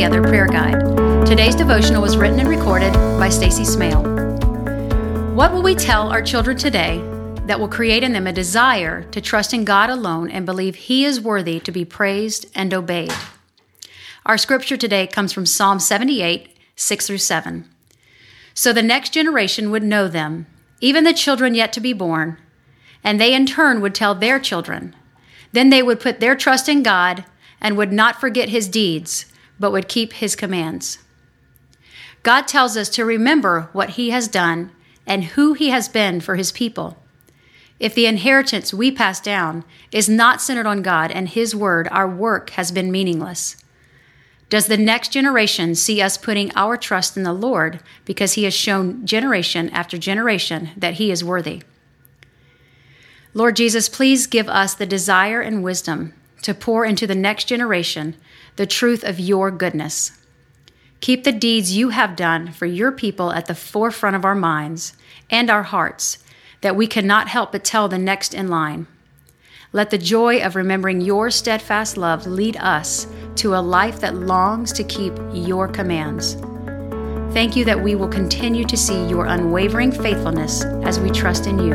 Together Prayer Guide. Today's devotional was written and recorded by Stacey Smale. What will we tell our children today that will create in them a desire to trust in God alone and believe He is worthy to be praised and obeyed? Our scripture today comes from Psalm 78, 6 through 7. So the next generation would know them, even the children yet to be born, and they in turn would tell their children. Then they would put their trust in God and would not forget His deeds, but would keep His commands. God tells us to remember what He has done and who He has been for His people. If the inheritance we pass down is not centered on God and His word, our work has been meaningless. Does the next generation see us putting our trust in the Lord because He has shown generation after generation that He is worthy? Lord Jesus, please give us the desire and wisdom to pour into the next generation the truth of Your goodness. Keep the deeds You have done for Your people at the forefront of our minds and our hearts, that we cannot help but tell the next in line. Let the joy of remembering Your steadfast love lead us to a life that longs to keep Your commands. Thank You that we will continue to see Your unwavering faithfulness as we trust in You.